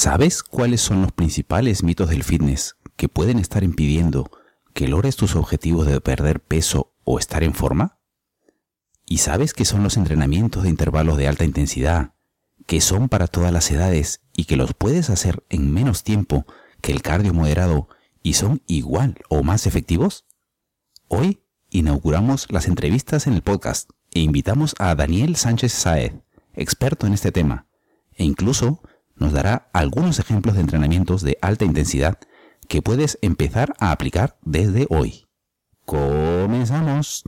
¿Sabes cuáles son los principales mitos del fitness que pueden estar impidiendo que logres tus objetivos de perder peso o estar en forma? ¿Y sabes qué son los entrenamientos de intervalos de alta intensidad, que son para todas las edades y que los puedes hacer en menos tiempo que el cardio moderado y son igual o más efectivos? Hoy inauguramos las entrevistas en el podcast e invitamos a Daniel Sánchez Saez, experto en este tema, e incluso nos dará algunos ejemplos de entrenamientos de alta intensidad que puedes empezar a aplicar desde hoy. ¡Comenzamos!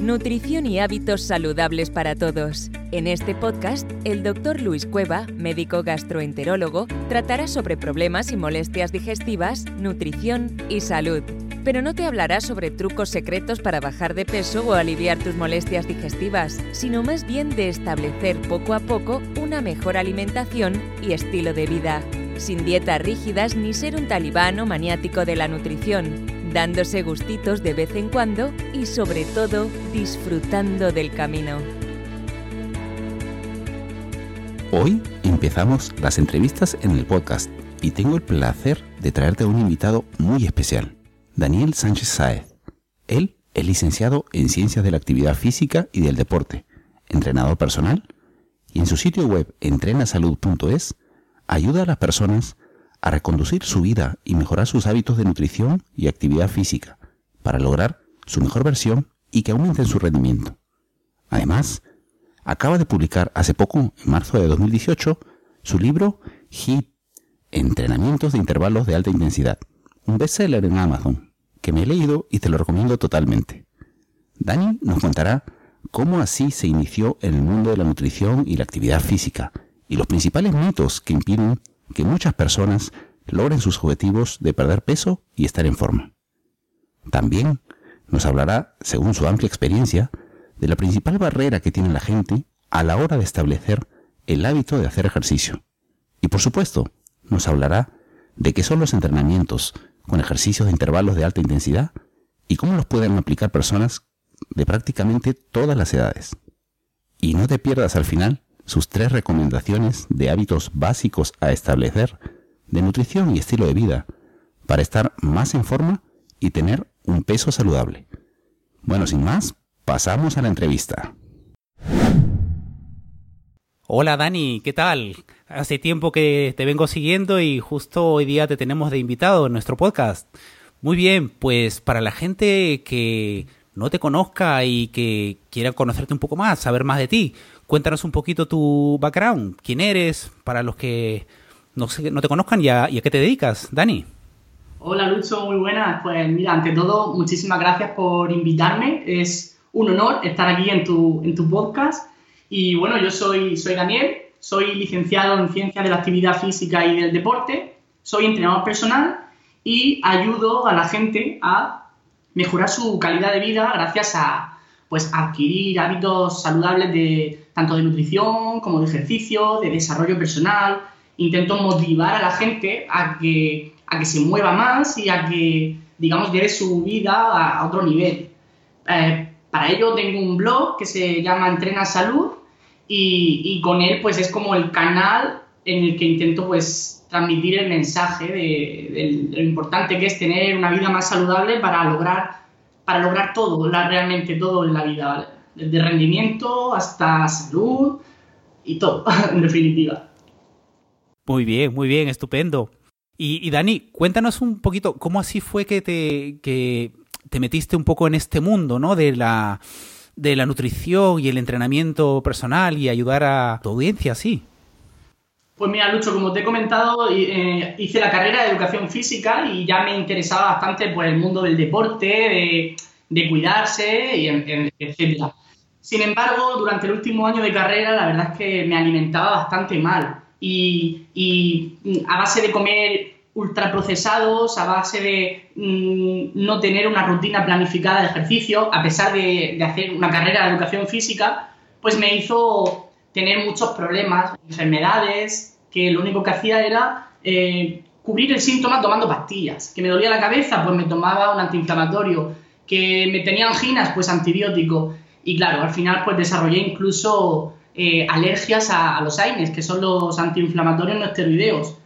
Nutrición y hábitos saludables para todos. En este podcast, el Dr. Luis Cueva, médico gastroenterólogo, tratará sobre problemas y molestias digestivas, nutrición y salud. Pero no te hablará sobre trucos secretos para bajar de peso o aliviar tus molestias digestivas, sino más bien de establecer poco a poco una mejor alimentación y estilo de vida, sin dietas rígidas ni ser un talibán o maniático de la nutrición, dándose gustitos de vez en cuando y sobre todo disfrutando del camino. Hoy empezamos las entrevistas en el podcast y tengo el placer de traerte a un invitado muy especial. Daniel Sánchez Saez. Él es licenciado en Ciencias de la Actividad Física y del Deporte, entrenador personal, y en su sitio web entrenasalud.es ayuda a las personas a reconducir su vida y mejorar sus hábitos de nutrición y actividad física para lograr su mejor versión y que aumenten su rendimiento. Además, acaba de publicar hace poco, en marzo de 2018, su libro HIIT, Entrenamientos de Intervalos de Alta Intensidad, un bestseller en Amazon, que me he leído y te lo recomiendo totalmente. Dani nos contará cómo así se inició en el mundo de la nutrición y la actividad física y los principales mitos que impiden que muchas personas logren sus objetivos de perder peso y estar en forma. También nos hablará, según su amplia experiencia, de la principal barrera que tiene la gente a la hora de establecer el hábito de hacer ejercicio. Y por supuesto, nos hablará de qué son los entrenamientos con ejercicios de intervalos de alta intensidad y cómo los pueden aplicar personas de prácticamente todas las edades. Y no te pierdas al final sus 3 recomendaciones de hábitos básicos a establecer de nutrición y estilo de vida para estar más en forma y tener un peso saludable. Bueno, sin más, pasamos a la entrevista. Hola Dani, ¿qué tal? Hace tiempo que te vengo siguiendo y justo hoy día te tenemos de invitado en nuestro podcast. Muy bien, pues para la gente que no te conozca y que quiera conocerte un poco más, saber más de ti, cuéntanos un poquito tu background, quién eres, para los que no te conozcan y a qué te dedicas, Dani. Hola Lucho, muy buenas. Pues mira, ante todo, muchísimas gracias por invitarme. Es un honor estar aquí en tu podcast. Y bueno, yo soy Daniel, soy licenciado en Ciencias de la Actividad Física y del Deporte, soy entrenador personal y ayudo a la gente a mejorar su calidad de vida gracias a adquirir hábitos saludables tanto de nutrición como de ejercicio, de desarrollo personal. Intento motivar a la gente a que se mueva más y a que, digamos, lleve su vida a otro nivel. Para ello tengo un blog que se llama Entrena Salud y con él pues es como el canal en el que intento pues transmitir el mensaje de lo importante que es tener una vida más saludable para lograr todo, realmente todo en la vida, ¿vale? Desde rendimiento hasta salud y todo, en definitiva. Muy bien, estupendo. Y Dani, cuéntanos un poquito cómo así fue que te metiste un poco en este mundo, ¿no? De la nutrición y el entrenamiento personal y ayudar a tu audiencia, sí. Pues mira, Lucho, como te he comentado, hice la carrera de educación física y ya me interesaba bastante por el mundo del deporte, de cuidarse, y etc. Sin embargo, durante el último año de carrera, la verdad es que me alimentaba bastante mal. Y a base de comer ultraprocesados, a base de no tener una rutina planificada de ejercicio, a pesar de hacer una carrera de educación física, pues me hizo tener muchos problemas, enfermedades, que lo único que hacía era cubrir el síntoma tomando pastillas. Que me dolía la cabeza, pues me tomaba un antiinflamatorio. Que me tenía anginas, pues antibiótico. Y claro, al final pues desarrollé incluso alergias a los AINES, que son los antiinflamatorios no esteroideos.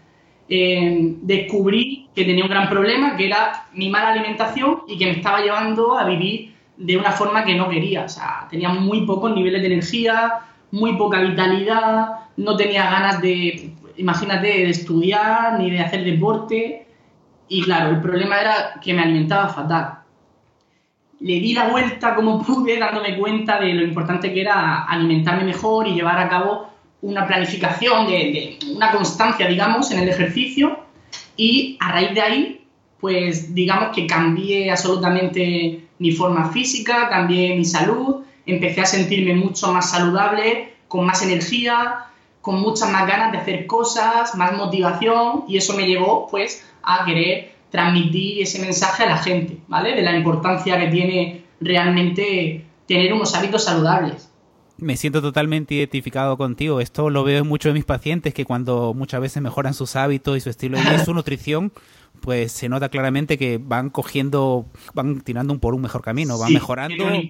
Descubrí que tenía un gran problema, que era mi mala alimentación y que me estaba llevando a vivir de una forma que no quería. O sea, tenía muy pocos niveles de energía, muy poca vitalidad, no tenía ganas de, imagínate, de estudiar ni de hacer deporte. Y claro, el problema era que me alimentaba fatal. Le di la vuelta como pude, dándome cuenta de lo importante que era alimentarme mejor y llevar a cabo una planificación, de una constancia, digamos, en el ejercicio. Y a raíz de ahí, pues digamos que cambié absolutamente mi forma física, cambié mi salud, empecé a sentirme mucho más saludable, con más energía, con muchas más ganas de hacer cosas, más motivación, y eso me llevó pues a querer transmitir ese mensaje a la gente, ¿vale? De la importancia que tiene realmente tener unos hábitos saludables. Me siento totalmente identificado contigo. Esto lo veo en muchos de mis pacientes, que cuando muchas veces mejoran sus hábitos y su estilo de vida y su nutrición, pues se nota claramente que van cogiendo, van tirando por un mejor camino, van mejorando. Tiene un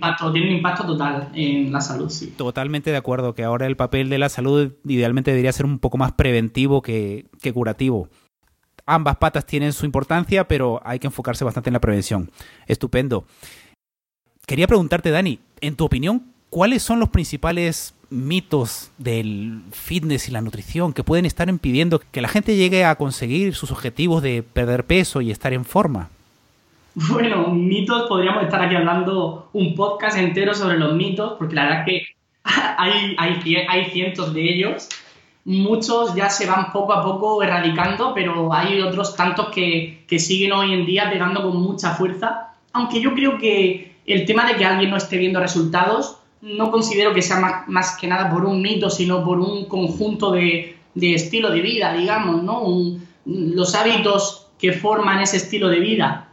impacto total en la salud, sí. Totalmente de acuerdo, que ahora el papel de la salud idealmente debería ser un poco más preventivo que curativo. Ambas patas tienen su importancia, pero hay que enfocarse bastante en la prevención. Estupendo. Quería preguntarte, Dani, en tu opinión, ¿cuáles son los principales mitos del fitness y la nutrición que pueden estar impidiendo que la gente llegue a conseguir sus objetivos de perder peso y estar en forma? Bueno, mitos, podríamos estar aquí hablando un podcast entero sobre los mitos, porque la verdad es que hay cientos de ellos. Muchos ya se van poco a poco erradicando, pero hay otros tantos que siguen hoy en día pegando con mucha fuerza. Aunque yo creo que el tema de que alguien no esté viendo resultados no considero que sea más que nada por un mito, sino por un conjunto de estilo de vida, digamos, ¿no? Los hábitos que forman ese estilo de vida.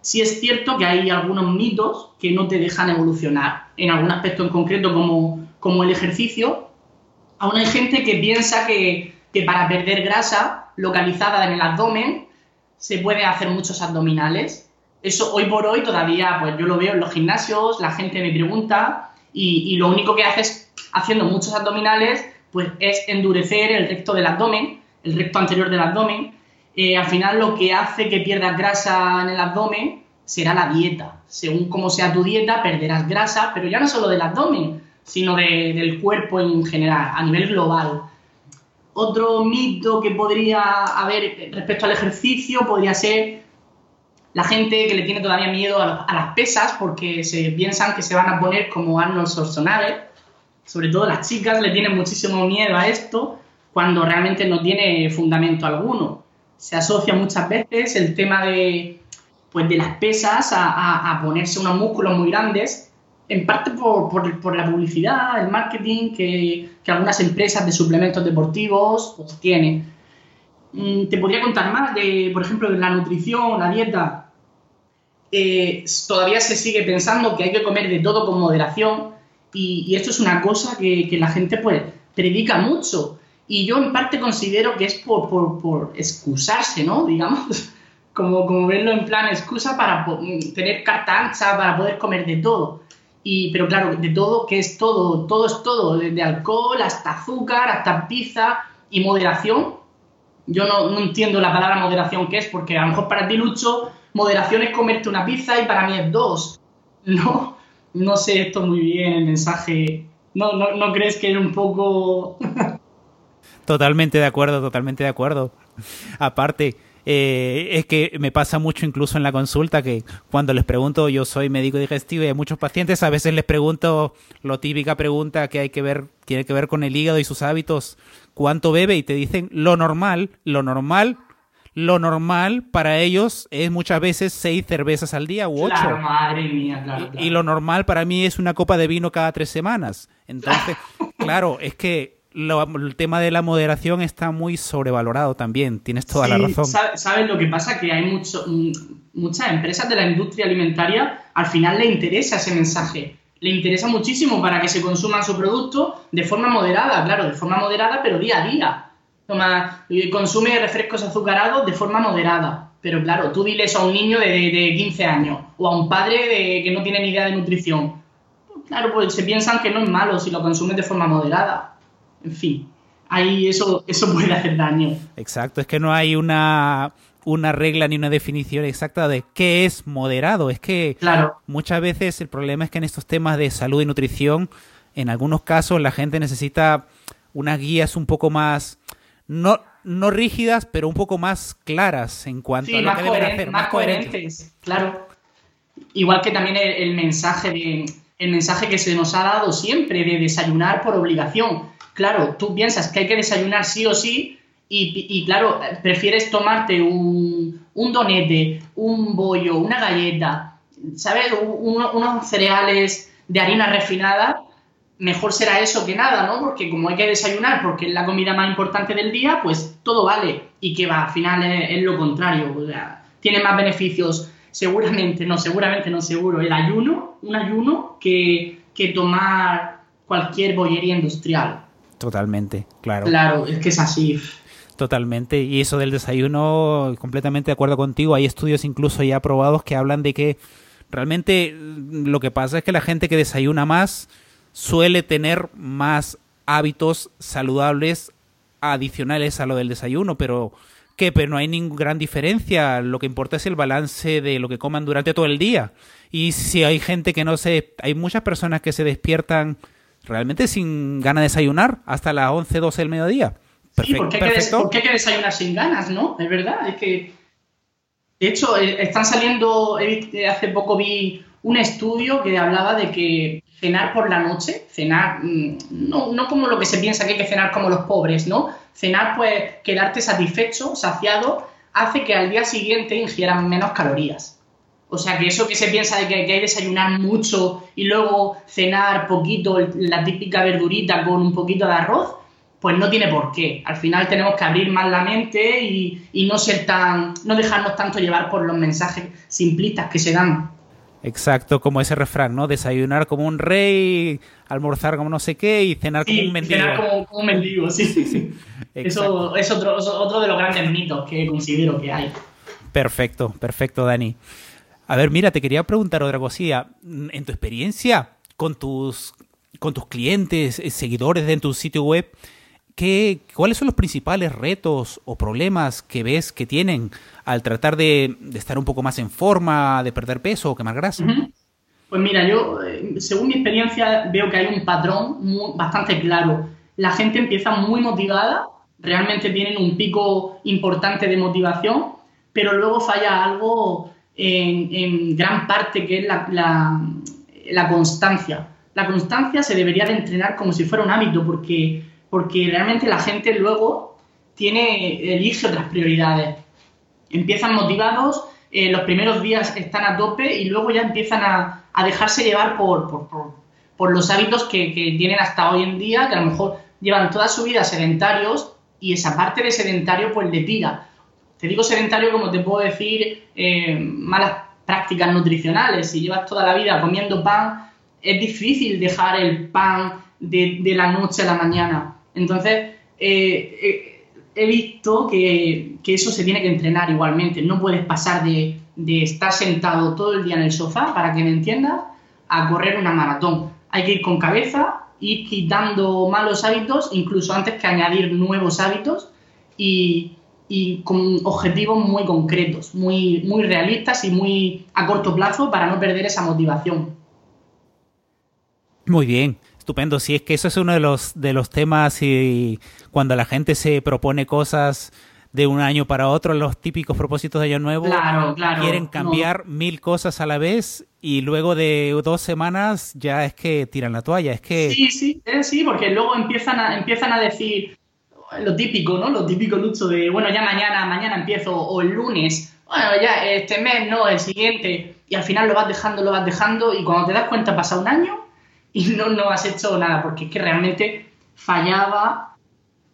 Sí es cierto que hay algunos mitos que no te dejan evolucionar en algún aspecto en concreto, como el ejercicio. Aún hay gente que piensa que para perder grasa localizada en el abdomen se puede hacer muchos abdominales. Eso hoy por hoy todavía, pues yo lo veo en los gimnasios, la gente me pregunta. Y lo único que haces haciendo muchos abdominales pues es endurecer el recto del abdomen, el recto anterior del abdomen. Al final lo que hace que pierdas grasa en el abdomen será la dieta. Según cómo sea tu dieta perderás grasa, pero ya no solo del abdomen, sino del cuerpo en general, a nivel global. Otro mito que podría haber respecto al ejercicio podría ser la gente que le tiene todavía miedo a las pesas porque se piensan que se van a poner como Arnold Schwarzenegger. Sobre todo las chicas le tienen muchísimo miedo a esto cuando realmente no tiene fundamento alguno. Se asocia muchas veces el tema de las pesas a ponerse unos músculos muy grandes, en parte por la publicidad, el marketing que algunas empresas de suplementos deportivos pues, tienen. Te podría contar más de, por ejemplo, de la nutrición, la dieta. Todavía se sigue pensando que hay que comer de todo con moderación y esto es una cosa que la gente pues predica mucho y yo en parte considero que es por excusarse, ¿no? Digamos, como verlo en plan excusa para tener carta ancha, para poder comer de todo. Pero claro, de todo, ¿qué es todo? Todo es todo, desde alcohol hasta azúcar, hasta pizza y moderación. Yo no entiendo la palabra moderación que es, porque a lo mejor para ti, Lucho, moderación es comerte una pizza y para mí es dos. No sé esto muy bien, el mensaje. ¿No crees que es un poco...? Totalmente de acuerdo. Aparte, es que me pasa mucho incluso en la consulta que cuando les pregunto, yo soy médico digestivo y a muchos pacientes a veces les pregunto la típica pregunta que tiene que ver con el hígado y sus hábitos, ¿cuánto bebe? Y te dicen lo normal para ellos es muchas veces 6 cervezas al día u 8. Claro, madre mía, claro. Y lo normal para mí es una copa de vino cada 3 semanas. Entonces, claro, es que el tema de la moderación está muy sobrevalorado también. Tienes toda la razón. ¿Sabes lo que pasa? Que hay muchas empresas de la industria alimentaria, al final le interesa ese mensaje. Le interesa muchísimo para que se consuman su producto de forma moderada, claro, de forma moderada, pero día a día. Consume refrescos azucarados de forma moderada, pero claro, tú diles a un niño de 15 años o a un padre que no tiene ni idea de nutrición, pues, claro, pues se piensan que no es malo si lo consumes de forma moderada. en fin, ahí eso puede hacer daño. Exacto, es que no hay una regla ni una definición exacta de qué es moderado. Es que claro, muchas veces el problema es que en estos temas de salud y nutrición, en algunos casos la gente necesita unas guías un poco más, no rígidas, pero un poco más claras en cuanto a lo que deben hacer. Más coherentes, claro. Igual que también el mensaje que se nos ha dado siempre de desayunar por obligación. Claro, tú piensas que hay que desayunar sí o sí y claro, prefieres tomarte un donete, un bollo, una galleta, ¿sabes? Unos cereales de harina refinada. Mejor será eso que nada, ¿no? Porque como hay que desayunar, porque es la comida más importante del día, pues todo vale. Y que va, al final es lo contrario. O sea, tiene más beneficios, seguro, un ayuno que tomar cualquier bollería industrial. Totalmente, claro. Claro, es que es así. Totalmente. Y eso del desayuno, completamente de acuerdo contigo. Hay estudios incluso ya probados que hablan de que realmente lo que pasa es que la gente que desayuna más suele tener más hábitos saludables adicionales a lo del desayuno, pero no hay ninguna gran diferencia. Lo que importa es el balance de lo que coman durante todo el día. Y si hay gente que hay muchas personas que se despiertan realmente sin ganas de desayunar hasta las 11, 12 del mediodía. Sí, ¿por qué hay que desayunar sin ganas, no? Es verdad, es que de hecho están saliendo, hace poco vi un estudio que hablaba de que cenar por la noche, no como lo que se piensa que hay que cenar como los pobres, ¿no? Cenar, pues, quedarte satisfecho, saciado, hace que al día siguiente ingieran menos calorías. O sea, que eso que se piensa de que hay que desayunar mucho y luego cenar poquito, la típica verdurita con un poquito de arroz, pues no tiene por qué. Al final tenemos que abrir más la mente y no dejarnos tanto llevar por los mensajes simplistas que se dan. Exacto, como ese refrán, ¿no? Desayunar como un rey, almorzar como no sé qué y cenar como un mendigo. Cenar como un mendigo, sí. Eso es otro de los grandes mitos que considero que hay. Perfecto, Dani. A ver, mira, te quería preguntar otra cosilla. En tu experiencia con tus clientes, seguidores de tu sitio web, ¿cuáles son los principales retos o problemas que ves que tienen al tratar de estar un poco más en forma, de perder peso o quemar grasa? Pues mira, yo, según mi experiencia, veo que hay un patrón bastante claro. La gente empieza muy motivada, realmente tienen un pico importante de motivación, pero luego falla algo en gran parte, que es la constancia. La constancia se debería de entrenar como si fuera un hábito, porque realmente la gente luego elige otras prioridades. Empiezan motivados, los primeros días están a tope y luego ya empiezan a dejarse llevar por los hábitos que tienen hasta hoy en día, que a lo mejor llevan toda su vida sedentarios y esa parte de sedentario pues le tira. Te digo sedentario como te puedo decir malas prácticas nutricionales. Si llevas toda la vida comiendo pan, es difícil dejar el pan de la noche a la mañana. Entonces, he visto que eso se tiene que entrenar igualmente. No puedes pasar de estar sentado todo el día en el sofá, para que me entiendas, a correr una maratón. Hay que ir con cabeza, ir quitando malos hábitos, incluso antes que añadir nuevos hábitos, y con objetivos muy concretos, muy, muy realistas y muy a corto plazo para no perder esa motivación. Muy bien. Estupendo, sí, es que eso es uno de los temas, y cuando la gente se propone cosas de un año para otro, los típicos propósitos de Año Nuevo, claro, quieren cambiar mil cosas a la vez y luego de 2 semanas ya es que tiran la toalla, es que... Sí, porque luego empiezan a decir lo típico, ¿no? Lo típico, Lucho, de bueno, ya mañana empiezo, o el lunes, bueno, ya este mes, no, el siguiente, y al final lo vas dejando y cuando te das cuenta pasa un año y no has hecho nada, porque es que realmente fallaba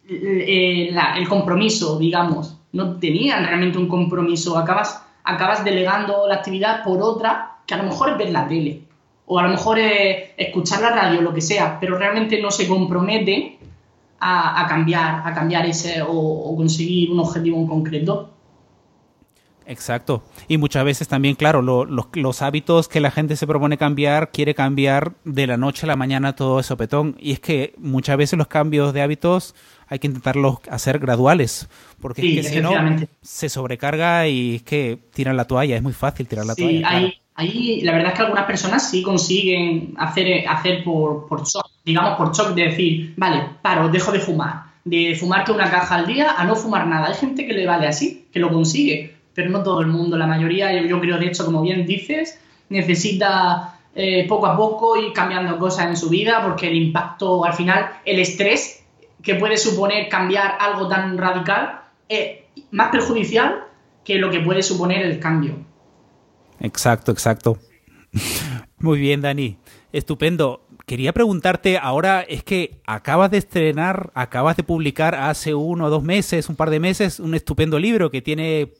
el compromiso, digamos. No tenían realmente un compromiso. Acabas delegando la actividad por otra, que a lo mejor es ver la tele, o a lo mejor es escuchar la radio, lo que sea, pero realmente no se comprometen a cambiar ese o conseguir un objetivo en concreto. Exacto. Y muchas veces también, claro, los hábitos que la gente se propone cambiar, quiere cambiar de la noche a la mañana todo eso, petón. Y es que muchas veces los cambios de hábitos hay que intentarlos hacer graduales, porque sí, es que si no se sobrecarga y es que tiran la toalla, es muy fácil tirar la toalla. Sí, claro. Ahí la verdad es que algunas personas sí consiguen hacer por shock, digamos por shock, de decir, vale, paro, dejo de fumar, de fumarte una caja al día a no fumar nada. Hay gente que le vale así, que lo consigue, pero no todo el mundo. La mayoría, yo creo, de hecho, como bien dices, necesita poco a poco ir cambiando cosas en su vida, porque el impacto, al final, el estrés que puede suponer cambiar algo tan radical es más perjudicial que lo que puede suponer el cambio. Exacto, exacto. Muy bien, Dani. Estupendo. Quería preguntarte ahora, es que acabas de publicar hace 1 o 2 meses, un par de meses, un estupendo libro que tiene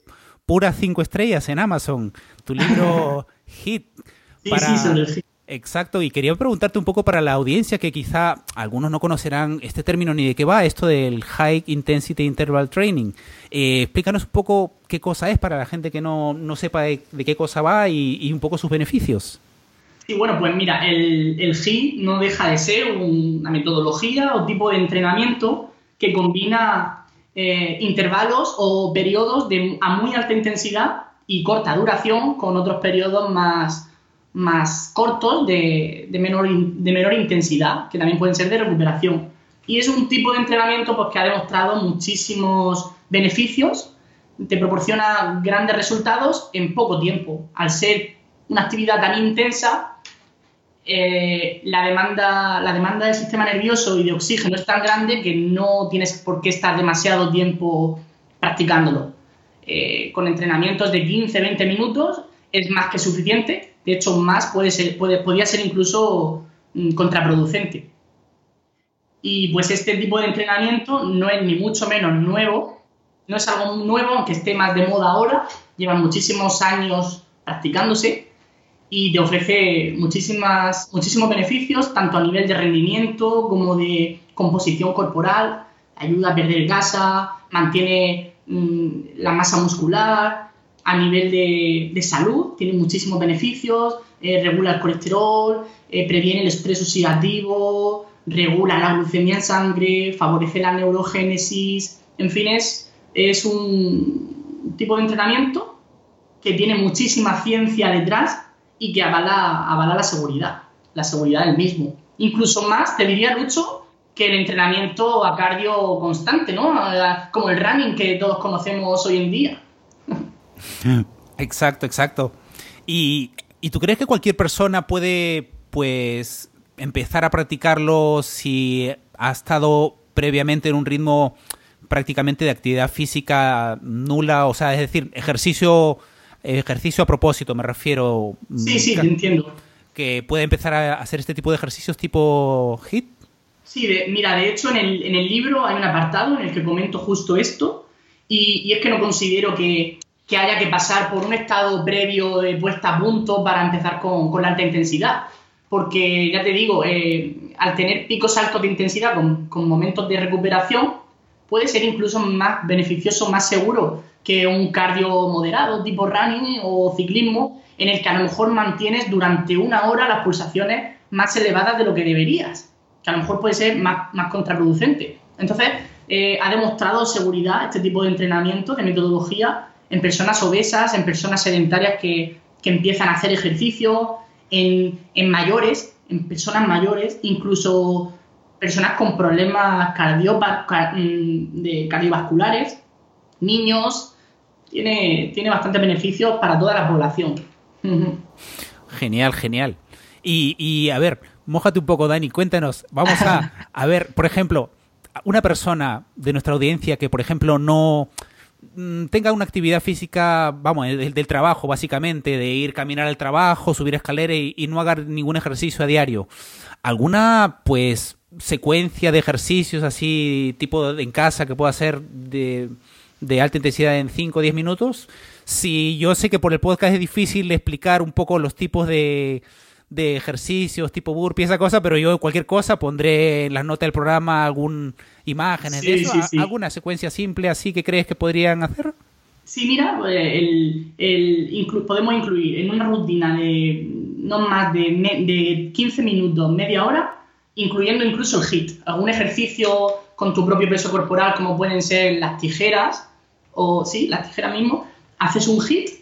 puras 5 estrellas en Amazon, tu libro HIIT. Sí. Exacto, y quería preguntarte un poco para la audiencia, que quizá algunos no conocerán este término ni de qué va, esto del High Intensity Interval Training. Explícanos un poco qué cosa es para la gente que no sepa de qué cosa va y un poco sus beneficios. Y bueno, pues mira, el HIIT no deja de ser una metodología o tipo de entrenamiento que combina intervalos o periodos a muy alta intensidad y corta duración con otros periodos más cortos de menor intensidad, que también pueden ser de recuperación. Y es un tipo de entrenamiento pues, que ha demostrado muchísimos beneficios, te proporciona grandes resultados en poco tiempo. Al ser una actividad tan intensa, la demanda del sistema nervioso y de oxígeno es tan grande que no tienes por qué estar demasiado tiempo practicándolo. Con entrenamientos de 15-20 minutos es más que suficiente. De hecho, más podría ser incluso contraproducente. Y pues este tipo de entrenamiento no es ni mucho menos nuevo. No es algo nuevo, aunque esté más de moda ahora. Llevan muchísimos años practicándose. Y te ofrece muchísimos beneficios, tanto a nivel de rendimiento como de composición corporal. Ayuda a perder grasa, mantiene la masa muscular. A nivel de salud, tiene muchísimos beneficios, regula el colesterol, previene el estrés oxidativo, regula la glucemia en sangre, favorece la neurogénesis. En fin, es un tipo de entrenamiento que tiene muchísima ciencia detrás y que avala la seguridad del mismo. Incluso más, te diría, Lucho, que el entrenamiento a cardio constante, ¿no? Como el running que todos conocemos hoy en día. Exacto, exacto. ¿Y tú crees que cualquier persona puede, pues, empezar a practicarlo si ha estado previamente en un ritmo prácticamente de actividad física nula? O sea, es decir, ejercicio a propósito, me refiero. Sí, te entiendo. ¿Que puede empezar a hacer este tipo de ejercicios tipo HIIT? Sí, mira, de hecho en el libro hay un apartado en el que comento justo esto y es que no considero que haya que pasar por un estado previo de puesta a punto para empezar con la alta intensidad. Porque, ya te digo, al tener picos altos de intensidad con momentos de recuperación, puede ser incluso más beneficioso, más seguro que un cardio moderado tipo running o ciclismo, en el que a lo mejor mantienes durante 1 hora las pulsaciones más elevadas de lo que deberías, que a lo mejor puede ser más contraproducente. Entonces, ha demostrado seguridad este tipo de entrenamiento, de metodología, en personas obesas, en personas sedentarias que empiezan a hacer ejercicio, en personas mayores, incluso personas con problemas cardiovasculares, niños. Tiene bastantes beneficios para toda la población. Genial, genial. Y a ver, mójate un poco, Dani, cuéntanos. Vamos a ver, por ejemplo, una persona de nuestra audiencia que, por ejemplo, no tenga una actividad física, vamos, del trabajo, básicamente, de ir caminar al trabajo, subir escaleras y no haga ningún ejercicio a diario. ¿Alguna, pues, secuencia de ejercicios así, tipo en casa, que pueda hacer de alta intensidad en 5 o 10 minutos? Si yo sé que por el podcast es difícil explicar un poco los tipos de ejercicios, tipo burpee, esa cosa, pero yo cualquier cosa pondré en las notas del programa imágenes de eso. ¿Alguna secuencia simple así que crees que podrían hacer? Sí, mira, podemos incluir en una rutina de no más de 15 minutos, media hora, incluyendo incluso el HIIT, algún ejercicio con tu propio peso corporal, como pueden ser las tijeras, o sí, las tijeras mismo, haces un HIIT,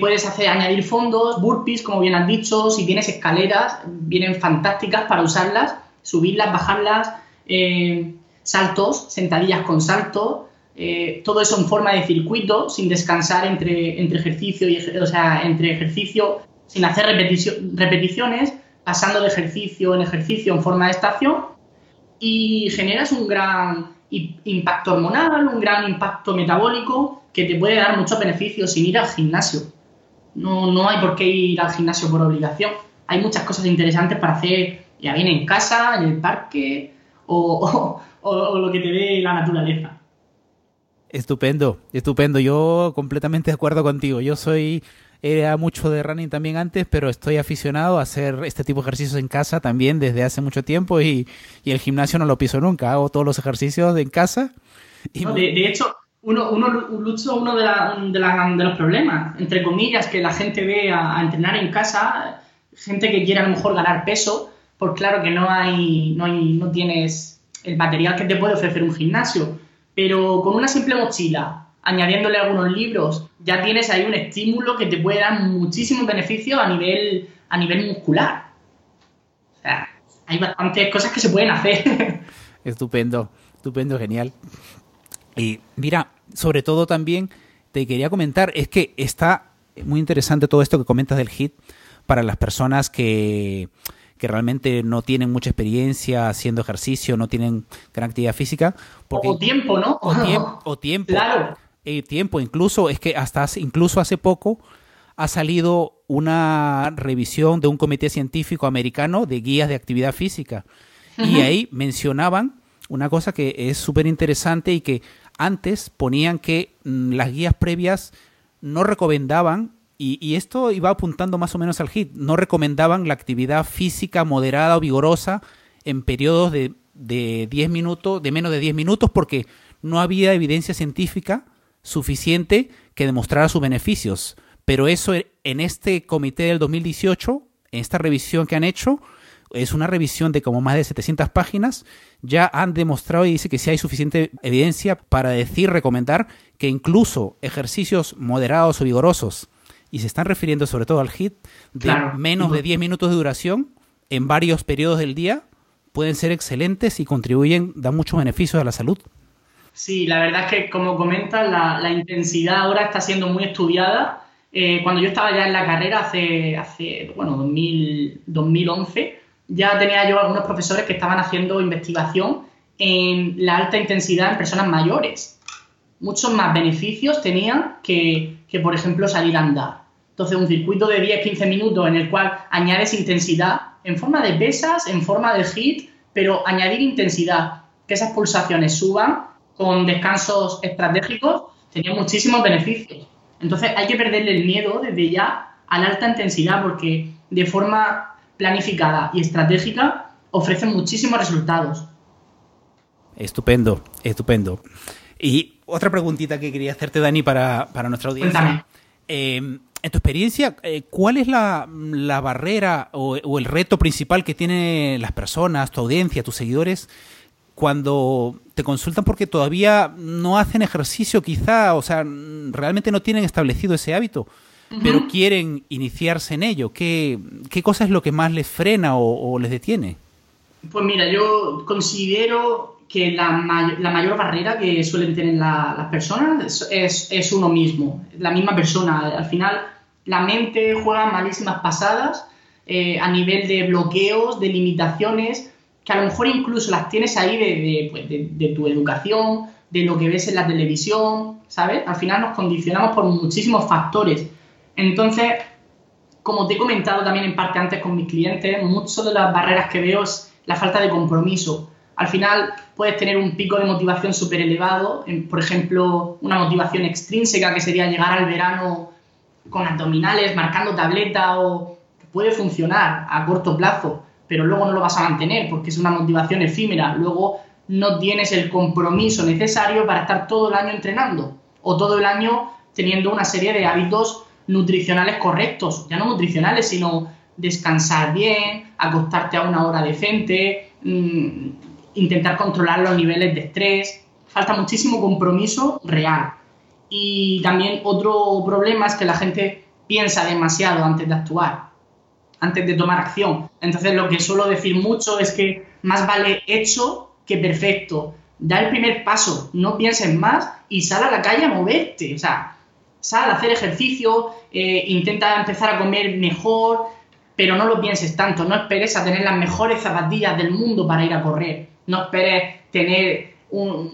puedes añadir fondos, burpees, como bien has dicho, si tienes escaleras, vienen fantásticas para usarlas, subirlas, bajarlas, saltos, sentadillas con saltos, todo eso en forma de circuito, sin descansar entre ejercicio y, o sea, entre ejercicio, sin hacer repeticiones, pasando de ejercicio en ejercicio en forma de estación, y generas un gran impacto hormonal, un gran impacto metabólico que te puede dar muchos beneficios sin ir al gimnasio. No hay por qué ir al gimnasio por obligación. Hay muchas cosas interesantes para hacer, ya bien en casa, en el parque o lo que te dé la naturaleza. Estupendo, estupendo. Yo completamente de acuerdo contigo. Yo era mucho de running también antes, pero estoy aficionado a hacer este tipo de ejercicios en casa también desde hace mucho tiempo y el gimnasio no lo piso nunca. Hago todos los ejercicios en casa. Y no, de hecho, uno de los problemas, entre comillas, que la gente ve a entrenar en casa, gente que quiere a lo mejor ganar peso, pues claro que no tienes el material que te puede ofrecer un gimnasio. Pero con una simple mochila, añadiéndole algunos libros, ya tienes ahí un estímulo que te puede dar muchísimos beneficios a nivel muscular. O sea, hay bastantes cosas que se pueden hacer. Estupendo, estupendo, genial. Y mira, sobre todo también te quería comentar, es que está muy interesante todo esto que comentas del HIIT para las personas que realmente no tienen mucha experiencia haciendo ejercicio, no tienen gran actividad física. O tiempo, ¿no? O tiempo. Claro. Tiempo, incluso, es que incluso hace poco ha salido una revisión de un comité científico americano de guías de actividad física. Ajá. Y ahí mencionaban una cosa que es súper interesante y que antes ponían que las guías previas no recomendaban. Y esto iba apuntando más o menos al HIIT. No recomendaban la actividad física moderada o vigorosa en periodos de menos de 10 minutos porque no había evidencia científica suficiente que demostrara sus beneficios. Pero eso en este comité del 2018, en esta revisión que han hecho, es una revisión de como más de 700 páginas, ya han demostrado y dice que sí hay suficiente evidencia para recomendar que incluso ejercicios moderados o vigorosos, y se están refiriendo sobre todo al HIIT, de claro, menos de 10 minutos de duración en varios periodos del día, pueden ser excelentes y dan muchos beneficios a la salud. Sí, la verdad es que, como comentas, la intensidad ahora está siendo muy estudiada. Cuando yo estaba ya en la carrera, hace 2011, ya tenía yo algunos profesores que estaban haciendo investigación en la alta intensidad en personas mayores. Muchos más beneficios tenían que, por ejemplo, salir a andar. Entonces, un circuito de 10-15 minutos en el cual añades intensidad en forma de pesas, en forma de HIIT, pero añadir intensidad, que esas pulsaciones suban con descansos estratégicos, tenía muchísimos beneficios. Entonces, hay que perderle el miedo desde ya a la alta intensidad porque de forma planificada y estratégica ofrecen muchísimos resultados. Estupendo, estupendo. Y otra preguntita que quería hacerte, Dani, para nuestra audiencia. En tu experiencia, ¿cuál es la barrera o el reto principal que tienen las personas, tu audiencia, tus seguidores, cuando te consultan porque todavía no hacen ejercicio quizá, o sea, realmente no tienen establecido ese hábito, uh-huh, pero quieren iniciarse en ello? ¿Qué cosa es lo que más les frena o les detiene? Pues mira, yo considero que la mayor barrera que suelen tener las personas es uno mismo, la misma persona. Al final, la mente juega malísimas pasadas a nivel de bloqueos, de limitaciones, que a lo mejor incluso las tienes ahí de tu educación, de lo que ves en la televisión, ¿sabes? Al final nos condicionamos por muchísimos factores. Entonces, como te he comentado también en parte antes con mis clientes, muchas de las barreras que veo es la falta de compromiso. Al final puedes tener un pico de motivación súper elevado, por ejemplo, una motivación extrínseca que sería llegar al verano con abdominales, marcando tableta, o puede funcionar a corto plazo, pero luego no lo vas a mantener porque es una motivación efímera. Luego no tienes el compromiso necesario para estar todo el año entrenando o todo el año teniendo una serie de hábitos nutricionales correctos, ya no nutricionales, sino descansar bien, acostarte a una hora decente, intentar controlar los niveles de estrés. Falta muchísimo compromiso real. Y también otro problema es que la gente piensa demasiado antes de actuar, antes de tomar acción. Entonces lo que suelo decir mucho es que más vale hecho que perfecto. Da el primer paso, no pienses más y sal a la calle a moverte. O sea, sal a hacer ejercicio, intenta empezar a comer mejor, pero no lo pienses tanto. No esperes a tener las mejores zapatillas del mundo para ir a correr. No esperes tener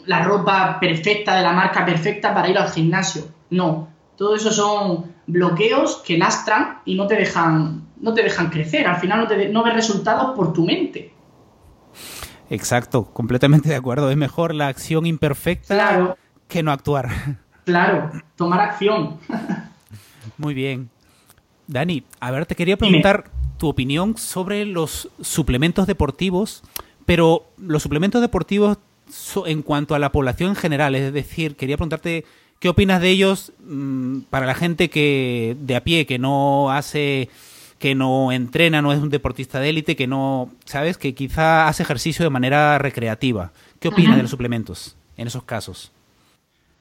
la ropa perfecta de la marca perfecta para ir al gimnasio. No, todo eso son bloqueos que lastran y no te dejan crecer. Al final no ves resultados por tu mente. Exacto, completamente de acuerdo. Es mejor la acción imperfecta, claro, que no actuar. Claro, tomar acción. Muy bien. Dani, a ver, te quería preguntar tu opinión sobre los suplementos deportivos, pero los suplementos deportivos en cuanto a la población en general, es decir, quería preguntarte qué opinas de ellos para la gente que de a pie, que no hace, que no entrena, no es un deportista de élite, que no, sabes, que quizá hace ejercicio de manera recreativa. ¿Qué opinas de los suplementos en esos casos?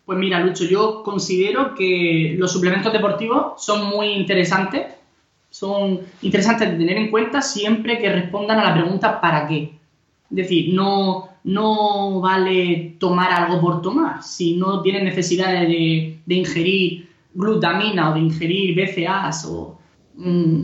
Pues mira, Lucho, yo considero que los suplementos deportivos son muy interesantes, de tener en cuenta siempre que respondan a la pregunta ¿para qué? Es decir, no vale tomar algo por tomar. Si no tienes necesidad de ingerir glutamina o de ingerir BCAAs o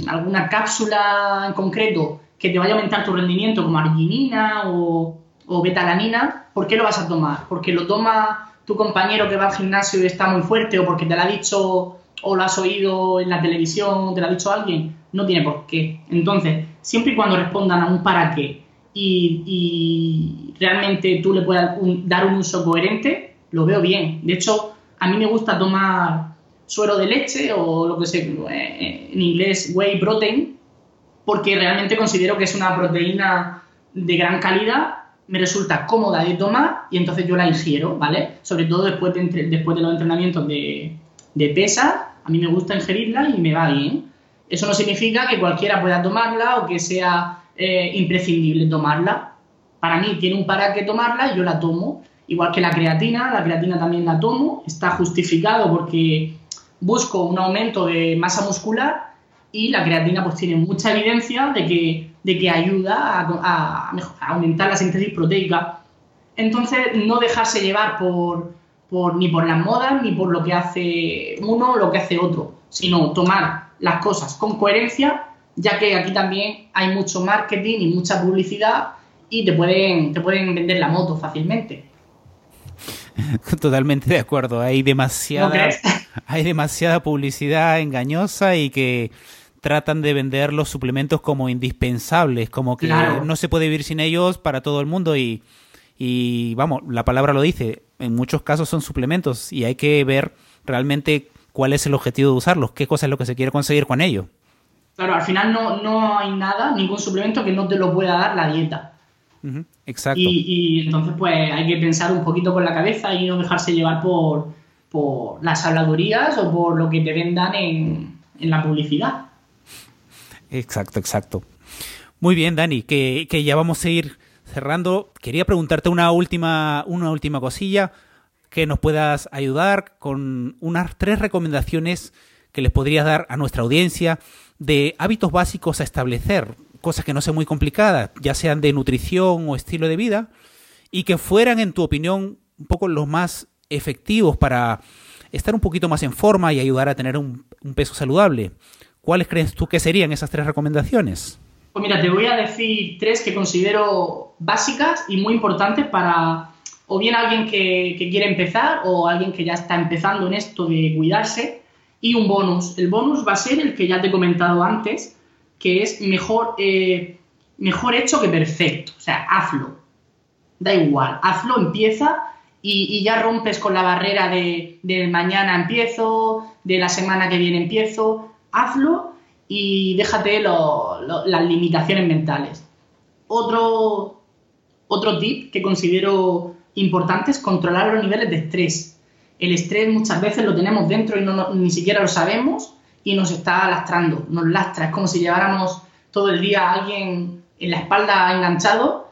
alguna cápsula en concreto que te vaya a aumentar tu rendimiento como arginina o beta-alanina, ¿por qué lo vas a tomar? ¿Porque lo toma tu compañero que va al gimnasio y está muy fuerte o porque te lo ha dicho o lo has oído en la televisión o te lo ha dicho alguien? No tiene por qué. Entonces, siempre y cuando respondan a un para qué y realmente tú le puedas dar un uso coherente, lo veo bien. De hecho, a mí me gusta tomar suero de leche o lo que sé, en inglés whey protein, porque realmente considero que es una proteína de gran calidad, me resulta cómoda de tomar y entonces yo la ingiero, ¿vale? Sobre todo después de los entrenamientos de pesas, a mí me gusta ingerirla y me va bien. Eso no significa que cualquiera pueda tomarla o que sea imprescindible tomarla. Para mí tiene un para qué tomarla y yo la tomo, igual que la creatina también la tomo, está justificado porque busco un aumento de masa muscular y la creatina pues tiene mucha evidencia de que ayuda a aumentar la síntesis proteica. Entonces no dejarse llevar ni por las modas ni por lo que hace uno o lo que hace otro, sino tomar las cosas con coherencia, ya que aquí también hay mucho marketing y mucha publicidad y te pueden vender la moto fácilmente. Totalmente de acuerdo. Hay demasiada publicidad engañosa y que tratan de vender los suplementos como indispensables, como que claro, no se puede vivir sin ellos para todo el mundo y vamos, la palabra lo dice, en muchos casos son suplementos y hay que ver realmente cuál es el objetivo de usarlos, qué cosa es lo que se quiere conseguir con ellos. Claro, al final no hay nada, ningún suplemento que no te lo pueda dar la dieta. Uh-huh, exacto. Y entonces pues hay que pensar un poquito con la cabeza y no dejarse llevar por las habladurías o por lo que te vendan en la publicidad. Exacto. Muy bien, Dani, que ya vamos a ir cerrando. Quería preguntarte una última cosilla que nos puedas ayudar con unas 3 recomendaciones que les podrías dar a nuestra audiencia de hábitos básicos a establecer, cosas que no sean muy complicadas, ya sean de nutrición o estilo de vida, y que fueran, en tu opinión, un poco los más efectivos para estar un poquito más en forma y ayudar a tener un peso saludable. ¿Cuáles crees tú que serían esas 3 recomendaciones? Pues mira, te voy a decir 3 que considero básicas y muy importantes para o bien alguien que quiere empezar o alguien que ya está empezando en esto de cuidarse. Y un bonus. El bonus va a ser el que ya te he comentado antes, que es mejor hecho que perfecto. O sea, hazlo. Da igual. Hazlo, empieza y ya rompes con la barrera de mañana empiezo, de la semana que viene empiezo. Hazlo y déjate las limitaciones mentales. Otro tip que considero importante es controlar los niveles de estrés. El estrés muchas veces lo tenemos dentro y no, ni siquiera lo sabemos y nos está lastrando, nos lastra. Es como si lleváramos todo el día a alguien en la espalda enganchado.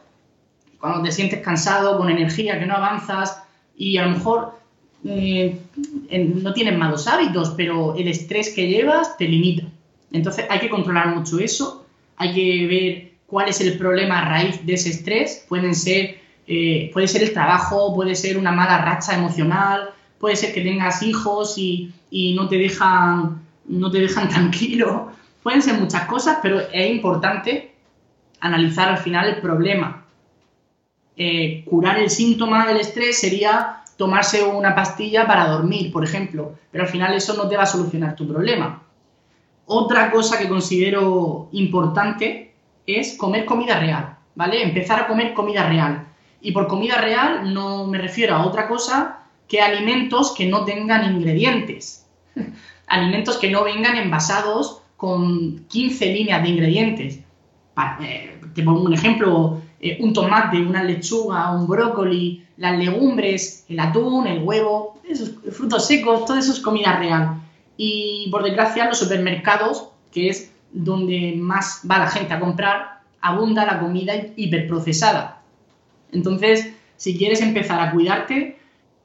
Cuando te sientes cansado, con energía, que no avanzas y a lo mejor no tienes malos hábitos, pero el estrés que llevas te limita. Entonces hay que controlar mucho eso, hay que ver cuál es el problema a raíz de ese estrés. Puede ser el trabajo, puede ser una mala racha emocional, puede ser que tengas hijos y no te dejan tranquilo. Pueden ser muchas cosas, pero es importante analizar al final el problema. Curar el síntoma del estrés sería tomarse una pastilla para dormir, por ejemplo, pero al final eso no te va a solucionar tu problema. Otra cosa que considero importante es comer comida real, ¿vale? Empezar a comer comida real. Y por comida real no me refiero a otra cosa que alimentos que no tengan ingredientes. Alimentos que no vengan envasados con 15 líneas de ingredientes. Te pongo un ejemplo, un tomate, una lechuga, un brócoli, las legumbres, el atún, el huevo, esos frutos secos, todo eso es comida real. Y por desgracia los supermercados, que es donde más va la gente a comprar, abunda la comida hiperprocesada. Entonces, si quieres empezar a cuidarte,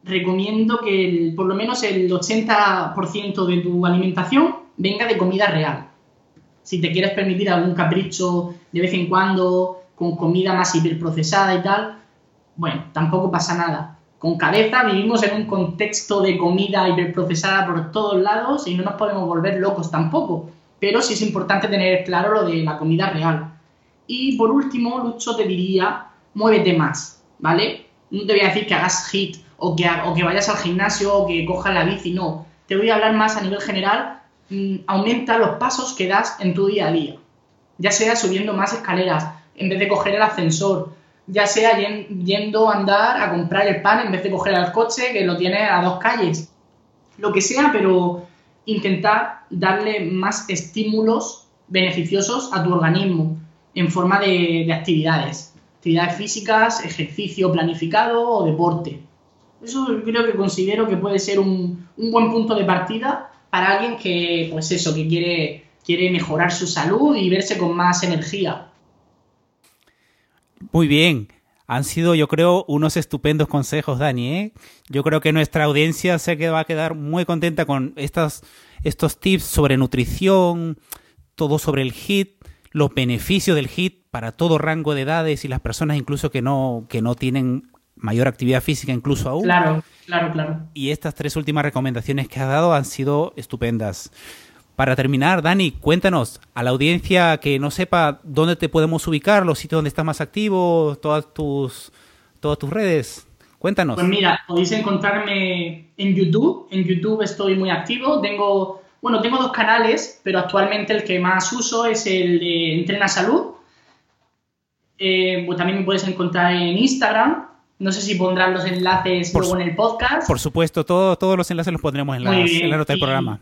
recomiendo que por lo menos el 80% de tu alimentación venga de comida real. Si te quieres permitir algún capricho de vez en cuando, con comida más hiperprocesada y tal, bueno, tampoco pasa nada. Con cabeza vivimos en un contexto de comida hiperprocesada por todos lados y no nos podemos volver locos tampoco. Pero sí es importante tener claro lo de la comida real. Y por último, Lucho, te diría, muévete más, ¿vale? No te voy a decir que hagas HIIT o que vayas al gimnasio o que cojas la bici, no. Te voy a hablar más a nivel general. Aumenta los pasos que das en tu día a día, ya sea subiendo más escaleras en vez de coger el ascensor, ya sea yendo a andar a comprar el pan en vez de coger el coche que lo tienes a 2 calles, lo que sea, pero intentar darle más estímulos beneficiosos a tu organismo en forma de actividades físicas, ejercicio planificado o deporte. Eso creo que considero que puede ser un buen punto de partida para alguien que, pues eso, que quiere mejorar su salud y verse con más energía. Muy bien. Han sido, yo creo, unos estupendos consejos, Dani, ¿eh? Yo creo que nuestra audiencia sé que va a quedar muy contenta con estos tips sobre nutrición, todo sobre el HIIT, los beneficios del HIIT para todo rango de edades y las personas incluso que no tienen mayor actividad física incluso aún. Claro. Y estas 3 últimas recomendaciones que has dado han sido estupendas. Para terminar, Dani, cuéntanos a la audiencia que no sepa dónde te podemos ubicar, los sitios donde estás más activo, todas tus redes. Cuéntanos. Pues mira, podéis encontrarme en YouTube. En YouTube estoy muy activo. Tengo 2 canales, pero actualmente el que más uso es el de Entrena Salud. Pues también me puedes encontrar en Instagram. No sé si pondrán los enlaces luego en el podcast. Por supuesto, todos los enlaces los pondremos en la nota del programa.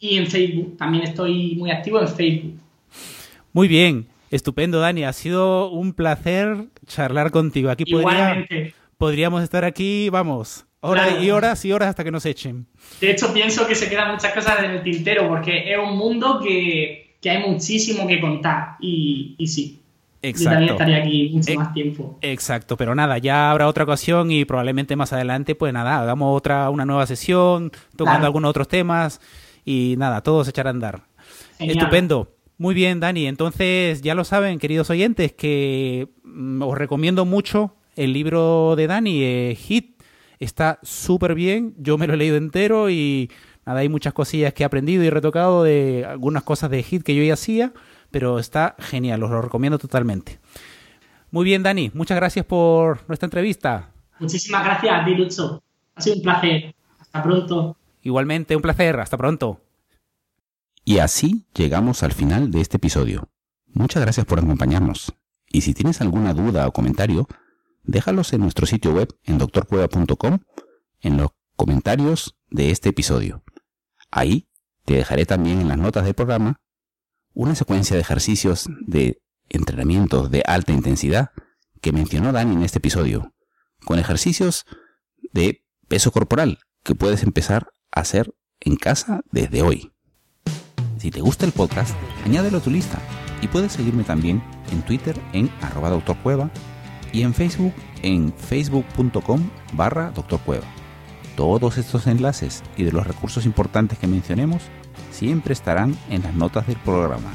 Y en Facebook, también estoy muy activo en Facebook. Muy bien, estupendo, Dani. Ha sido un placer charlar contigo. Aquí podríamos estar aquí, vamos, horas claro. y horas hasta que nos echen. De hecho, pienso que se quedan muchas cosas en el tintero, porque es un mundo que hay muchísimo que contar. Y sí. Exacto. Yo también estaría aquí mucho más tiempo. Exacto, pero nada, ya habrá otra ocasión y probablemente más adelante, pues nada, hagamos una nueva sesión, tocando algunos otros temas y nada, todo se echará a andar. Genial. Estupendo. Muy bien, Dani. Entonces, ya lo saben, queridos oyentes, que os recomiendo mucho el libro de Dani, HIIT. Está súper bien, yo me lo he leído entero y nada, hay muchas cosillas que he aprendido y retocado de algunas cosas de HIIT que yo ya hacía. Pero está genial, os lo recomiendo totalmente. Muy bien, Dani, muchas gracias por nuestra entrevista. Muchísimas gracias a ti, Lucho. Ha sido un placer. Hasta pronto. Igualmente, un placer. Hasta pronto. Y así llegamos al final de este episodio. Muchas gracias por acompañarnos. Y si tienes alguna duda o comentario, déjalos en nuestro sitio web en drcueva.com en los comentarios de este episodio. Ahí te dejaré también en las notas del programa una secuencia de ejercicios de entrenamientos de alta intensidad que mencionó Dani en este episodio, con ejercicios de peso corporal que puedes empezar a hacer en casa desde hoy. Si te gusta el podcast, añádelo a tu lista y puedes seguirme también en Twitter en @Dr. Cueva y en Facebook en facebook.com/Dr. Cueva. Todos estos enlaces y de los recursos importantes que mencionemos siempre estarán en las notas del programa.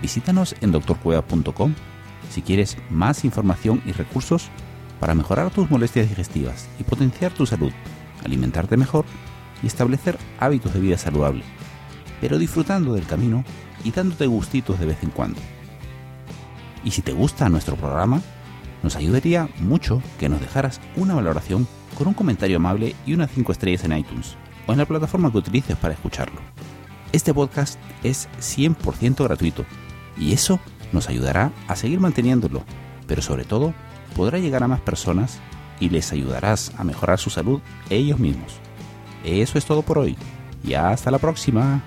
Visítanos en drcueva.com si quieres más información y recursos para mejorar tus molestias digestivas y potenciar tu salud, alimentarte mejor y establecer hábitos de vida saludable, pero disfrutando del camino y dándote gustitos de vez en cuando. Y si te gusta nuestro programa, nos ayudaría mucho que nos dejaras una valoración con un comentario amable y unas 5 estrellas en iTunes o en la plataforma que utilices para escucharlo. Este podcast es 100% gratuito y eso nos ayudará a seguir manteniéndolo, pero sobre todo podrá llegar a más personas y les ayudarás a mejorar su salud ellos mismos. Eso es todo por hoy y hasta la próxima.